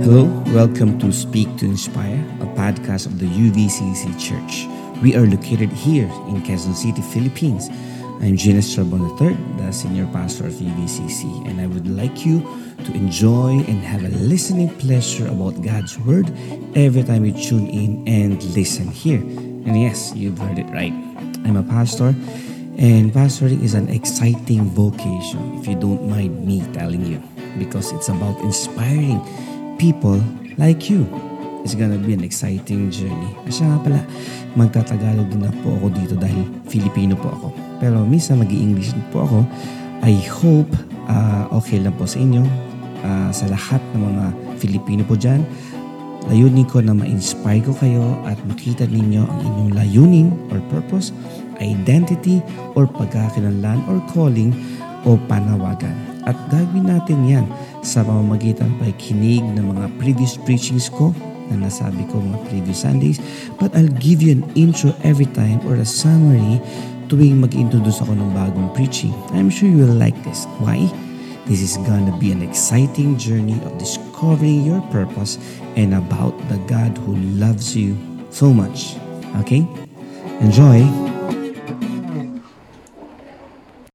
Hello, welcome to Speak to Inspire, a podcast of the UBCC Church. We are located here in Quezon City, Philippines. I'm Genis Charbon III, the Senior Pastor of UBCC, and I would like you to enjoy and have a listening pleasure about God's Word every time you tune in and listen here. And yes, you've heard it right. I'm a pastor, and pastoring is an exciting vocation, if you don't mind me telling you, because it's about inspiring people like you. It's gonna be an exciting journey. Asya nga pala, magkatagalog din na po ako dito dahil Filipino po ako. Pero minsan mag-i-English din po ako. I hope okay lang po sa inyo. Sa lahat ng mga Filipino po dyan, layunin ko na ma-inspire ko kayo at makita ninyo ang inyong layunin or purpose, identity, or pagkakakilanlan or calling o panawagan. At gagawin natin yan sa pamamagitan ng pakikinig ng mga previous preachings ko na nasabi ko mga previous Sundays, but I'll give you an intro every time or a summary tuwing mag-introduce ako ng bagong preaching. I'm sure you will like this. Why? This is gonna be an exciting journey of discovering your purpose and about the God who loves you so much. Okay? Enjoy!